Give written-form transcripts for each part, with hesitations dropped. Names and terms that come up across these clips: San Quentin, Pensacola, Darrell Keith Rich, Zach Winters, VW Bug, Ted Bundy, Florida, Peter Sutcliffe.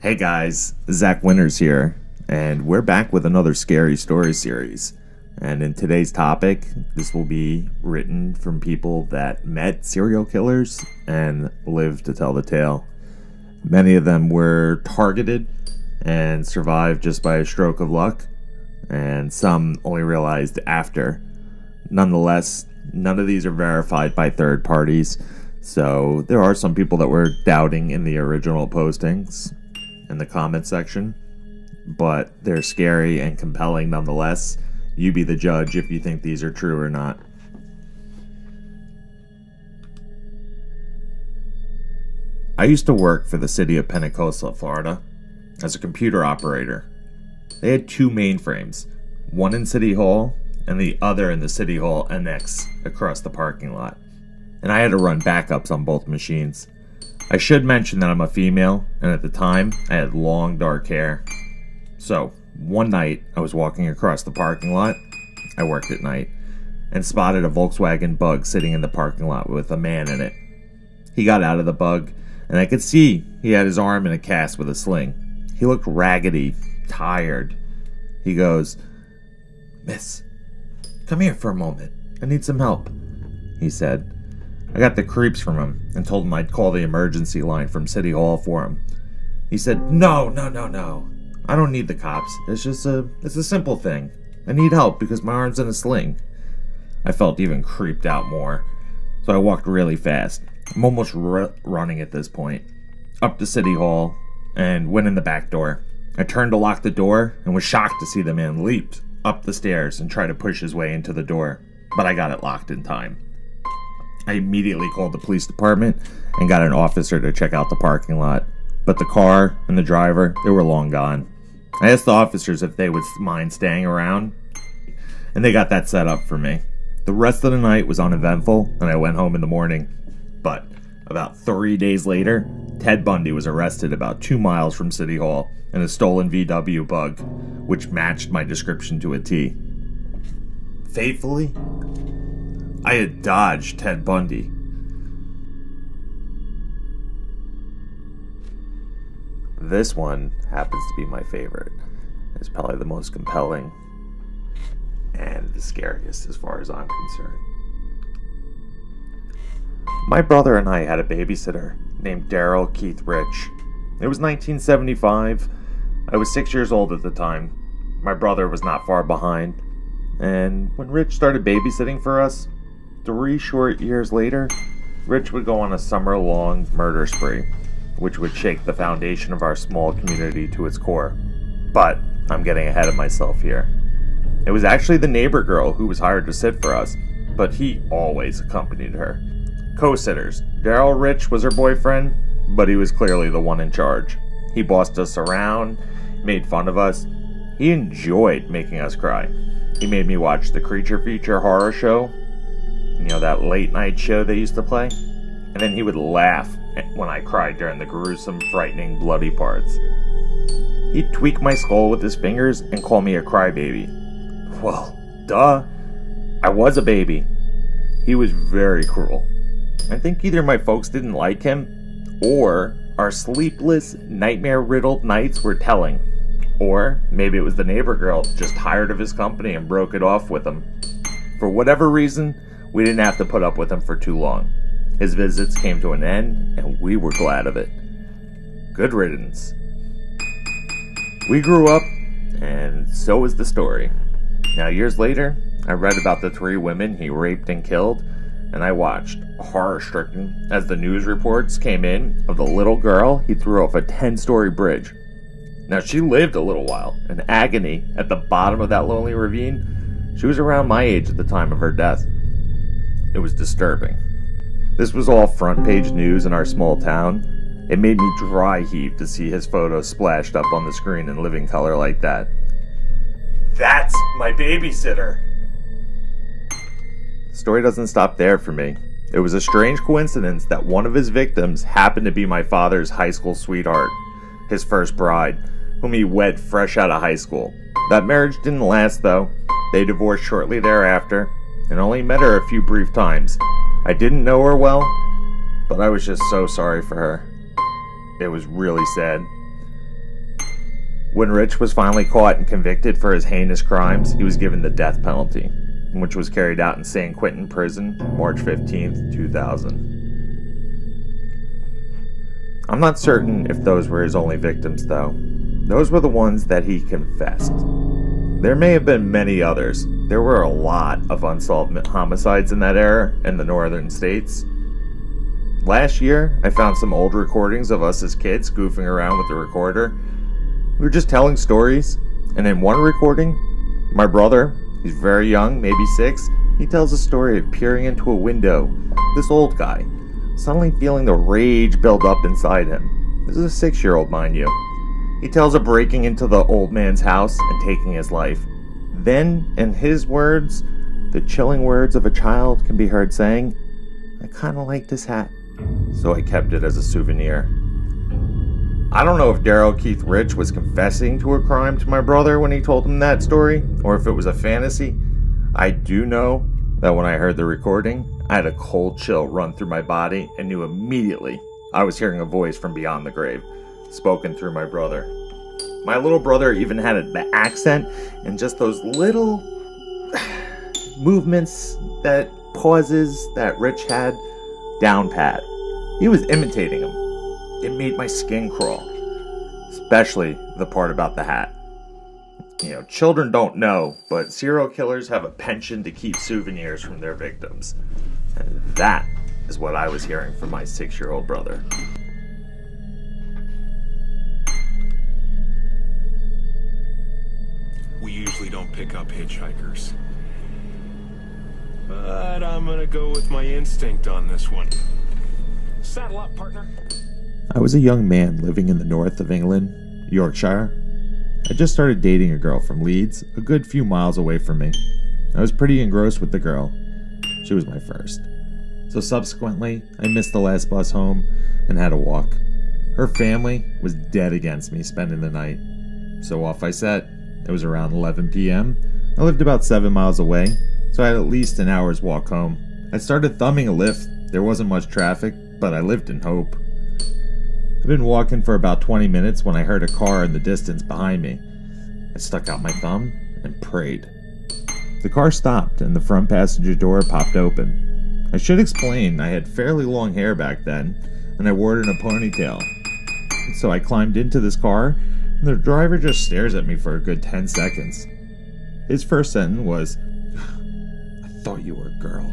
Hey guys, Zach Winters here, and we're back with another scary story series. And in today's topic, this will be written from people that met serial killers and lived to tell the tale. Many of them were targeted and survived just by a stroke of luck, and some only realized after. Nonetheless, none of these are verified by third parties, so there are some people that were doubting in the original postings in the comment section, but they're scary and compelling nonetheless. You be the judge if you think these are true or not. I used to work for the city of Pensacola, Florida, as a computer operator. They had two mainframes, one in City Hall and the other in the City Hall annex across the parking lot. And I had to run backups on both machines. I should mention that I'm a female, and at the time, I had long dark hair. So, one night, I was walking across the parking lot, I worked at night, and spotted a Volkswagen Bug sitting in the parking lot with a man in it. He got out of the Bug, and I could see he had his arm in a cast with a sling. He looked raggedy, tired. He goes, "Miss, come here for a moment, I need some help," he said. I got the creeps from him and told him I'd call the emergency line from City Hall for him. He said, No. I don't need the cops. It's just it's a simple thing. I need help because my arm's in a sling." I felt even creeped out more, so I walked really fast. I'm almost running at this point. Up to City Hall and went in the back door. I turned to lock the door and was shocked to see the man leap up the stairs and try to push his way into the door, but I got it locked in time. I immediately called the police department and got an officer to check out the parking lot, but the car and the driver, they were long gone. I asked the officers if they would mind staying around, and they got that set up for me. The rest of the night was uneventful, and I went home in the morning. But about 3 days later, Ted Bundy was arrested about 2 miles from City Hall in a stolen VW Bug, which matched my description to a T. Faithfully, I had dodged Ted Bundy. This one happens to be my favorite. It's probably the most compelling and the scariest as far as I'm concerned. My brother and I had a babysitter named Darrell Keith Rich. It was 1975. I was 6 years old at the time. My brother was not far behind. And when Rich started babysitting for us, 3 short years later, Rich would go on a summer-long murder spree, which would shake the foundation of our small community to its core. But I'm getting ahead of myself here. It was actually the neighbor girl who was hired to sit for us, but he always accompanied her. Co-sitters. Darrell Rich was her boyfriend, but he was clearly the one in charge. He bossed us around, made fun of us. He enjoyed making us cry. He made me watch the Creature Feature horror show. You know, that late night show they used to play? And then he would laugh when I cried during the gruesome, frightening, bloody parts. He'd tweak my skull with his fingers and call me a crybaby. Well, duh. I was a baby. He was very cruel. I think either my folks didn't like him, or our sleepless, nightmare-riddled nights were telling. Or maybe it was the neighbor girl just tired of his company and broke it off with him. For whatever reason, we didn't have to put up with him for too long. His visits came to an end, and we were glad of it. Good riddance. We grew up, and so is the story. Now, years later, I read about the 3 women he raped and killed, and I watched, horror-stricken, as the news reports came in of the little girl he threw off a 10-story bridge. Now, she lived a little while, in agony, at the bottom of that lonely ravine. She was around my age at the time of her death. It was disturbing. This was all front-page news in our small town. It made me dry heave to see his photo splashed up on the screen in living color like that. That's my babysitter! The story doesn't stop there for me. It was a strange coincidence that one of his victims happened to be my father's high school sweetheart, his first bride, whom he wed fresh out of high school. That marriage didn't last, though. They divorced shortly thereafter, and only met her a few brief times. I didn't know her well, but I was just so sorry for her. It was really sad. When Rich was finally caught and convicted for his heinous crimes, he was given the death penalty, which was carried out in San Quentin prison March 15, 2000. I'm not certain if those were his only victims though. Those were the ones that he confessed. There may have been many others. There were a lot of unsolved homicides in that era in the northern states. Last year, I found some old recordings of us as kids goofing around with the recorder. We were just telling stories, and in one recording, my brother, he's very young, maybe 6, he tells a story of peering into a window, this old guy, suddenly feeling the rage build up inside him. This is a 6-year-old, mind you. He tells of breaking into the old man's house and taking his life. Then, in his words, the chilling words of a child can be heard saying, "I kinda like this hat, so I kept it as a souvenir." I don't know if Darrell Keith Rich was confessing to a crime to my brother when he told him that story, or if it was a fantasy. I do know that when I heard the recording, I had a cold chill run through my body and knew immediately I was hearing a voice from beyond the grave, spoken through my brother. My little brother even had the accent and just those little movements, that pauses that Rich had down pat. He was imitating him. It made my skin crawl, especially the part about the hat. You know, children don't know, but serial killers have a penchant to keep souvenirs from their victims. And that is what I was hearing from my 6-year-old brother. We usually don't pick up hitchhikers, but I'm gonna go with my instinct on this one. Saddle up, partner. I was a young man living in the north of England, Yorkshire. I just started dating a girl from Leeds, a good few miles away from me. I was pretty engrossed with the girl. She was my first. So subsequently, I missed the last bus home and had a walk. Her family was dead against me spending the night. So off I set. It was around 11 p.m. I lived about 7 miles away, so I had at least an hour's walk home. I started thumbing a lift. There wasn't much traffic, but I lived in hope. I've been walking for about 20 minutes when I heard a car in the distance behind me. I stuck out my thumb and prayed. The car stopped and the front passenger door popped open. I should explain I had fairly long hair back then and I wore it in a ponytail. So I climbed into this car and the driver just stares at me for a good 10 seconds. His first sentence was, "I thought you were a girl,"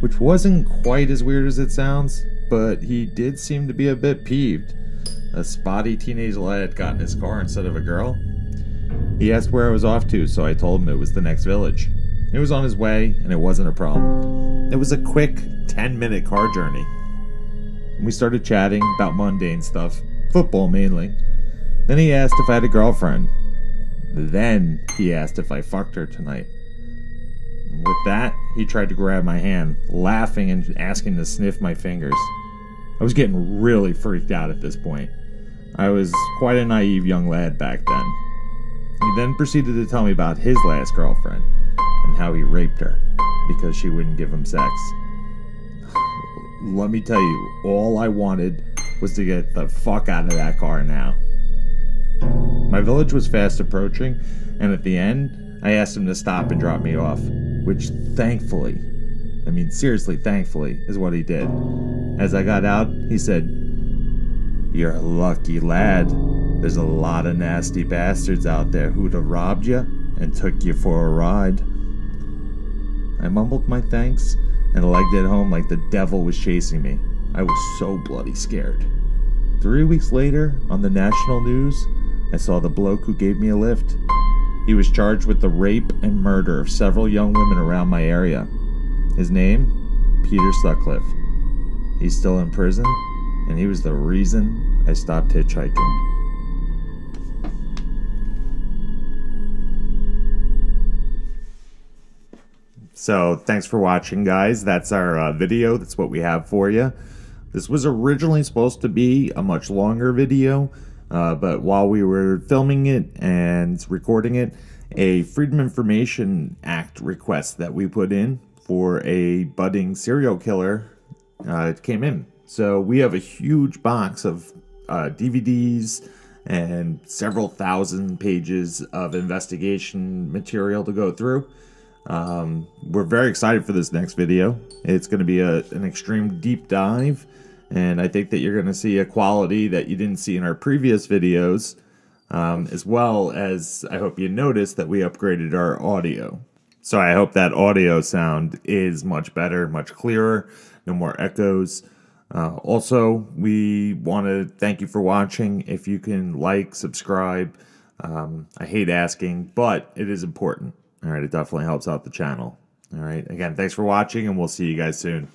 which wasn't quite as weird as it sounds. But he did seem to be a bit peeved. A spotty teenage lad had gotten his car instead of a girl. He asked where I was off to, so I told him it was the next village. It was on his way, and it wasn't a problem. It was a quick 10-minute car journey. We started chatting about mundane stuff, football mainly. Then he asked if I had a girlfriend. Then he asked if I fucked her tonight. With that, he tried to grab my hand, laughing and asking to sniff my fingers. I was getting really freaked out at this point. I was quite a naive young lad back then. He then proceeded to tell me about his last girlfriend and how he raped her because she wouldn't give him sex. Let me tell you, all I wanted was to get the fuck out of that car now. My village was fast approaching, and at the end, I asked him to stop and drop me off, which thankfully, I mean seriously thankfully, is what he did. As I got out, he said, "You're a lucky lad. There's a lot of nasty bastards out there who'd have robbed you and took you for a ride." I mumbled my thanks and legged it home like the devil was chasing me. I was so bloody scared. 3 weeks later, on the national news, I saw the bloke who gave me a lift. He was charged with the rape and murder of several young women around my area. His name? Peter Sutcliffe. He's still in prison, and he was the reason I stopped hitchhiking. So, thanks for watching, guys. That's our video. That's what we have for you. This was originally supposed to be a much longer video, but while we were filming it and recording it, a Freedom Information Act request that we put in for a budding serial killer it came in. So we have a huge box of DVDs and several thousand pages of investigation material to go through. We're very excited for this next video. It's going to be an extreme deep dive, and I think that you're going to see a quality that you didn't see in our previous videos, as well as I hope you noticed that we upgraded our audio. So I hope that audio sound is much better, much clearer, no more echoes. Also, we want to thank you for watching. If you can like, subscribe, I hate asking, but it is important. All right, it definitely helps out the channel. All right, again, thanks for watching, and we'll see you guys soon.